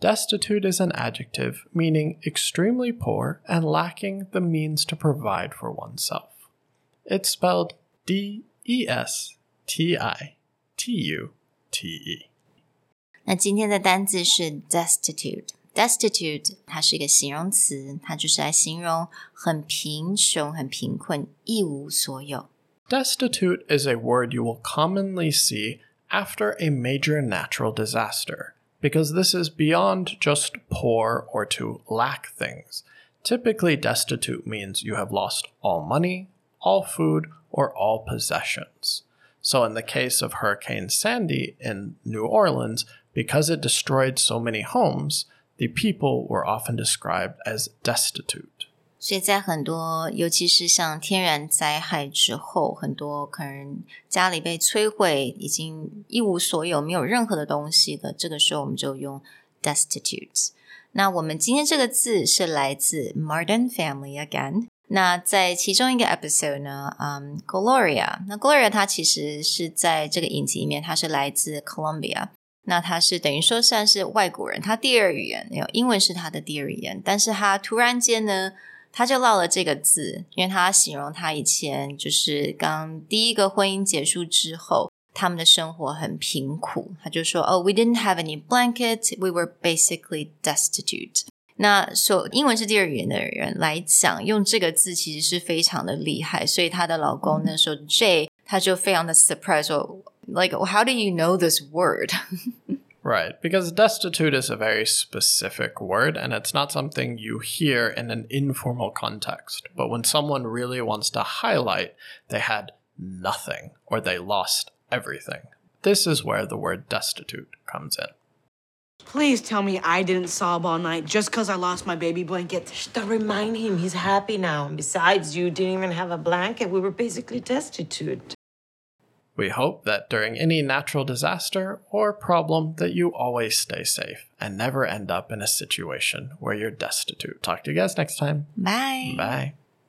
Destitute is an adjective meaning extremely poor and lacking the means to provide for oneself. It's spelled D-E-S-T-I-T-U-T-E. 那今天的单字是 destitute。Destitute 它是一个形容词，它就是来形容很贫穷、很贫困、一无所有。Destitute is a word you will commonly see after a major natural disaster, because this is beyond just poor or to lack things. Typically, destitute means you have lost all money, all food, or all possessions. So in the case of Hurricane Sandy in New Orleans, because it destroyed so many homes, the people were often described as destitute. 所以在很多，尤其是像天然灾害之后，很多可能家里被摧毁，已经一无所有，没有任何的东西的，这个时候我们就用 destitute。 那我们今天这个字是来自 Modern Family again。 那在其中一个 episode 呢，Gloria， 那 Gloria 她其实是在这个影集里面，她是来自 Colombia，那他是等于说算是外国人，他第二语言，英文是他的第二语言，但是他突然间呢，他就落了这个字，因为他形容他以前就是刚第一个婚姻结束之后，他们的生活很贫苦，他就说 we didn't have any blankets, we were basically destitute。 那所英文是第二语言的人来讲，用这个字其实是非常的厉害，所以他的老公那时候 Jay 他就非常的 surprise 说Like, how do you know this word? Right, because destitute is a very specific word, and it's not something you hear in an informal context. But when someone really wants to highlight, they had nothing, or they lost everything. This is where the word destitute comes in. Please tell me I didn't sob all night just because I lost my baby blanket. Just don't remind him he's happy now. And besides, you didn't even have a blanket. We were basically destitute.We hope that during any natural disaster or problem that you always stay safe and never end up in a situation where you're destitute. Talk to you guys next time. Bye. Bye.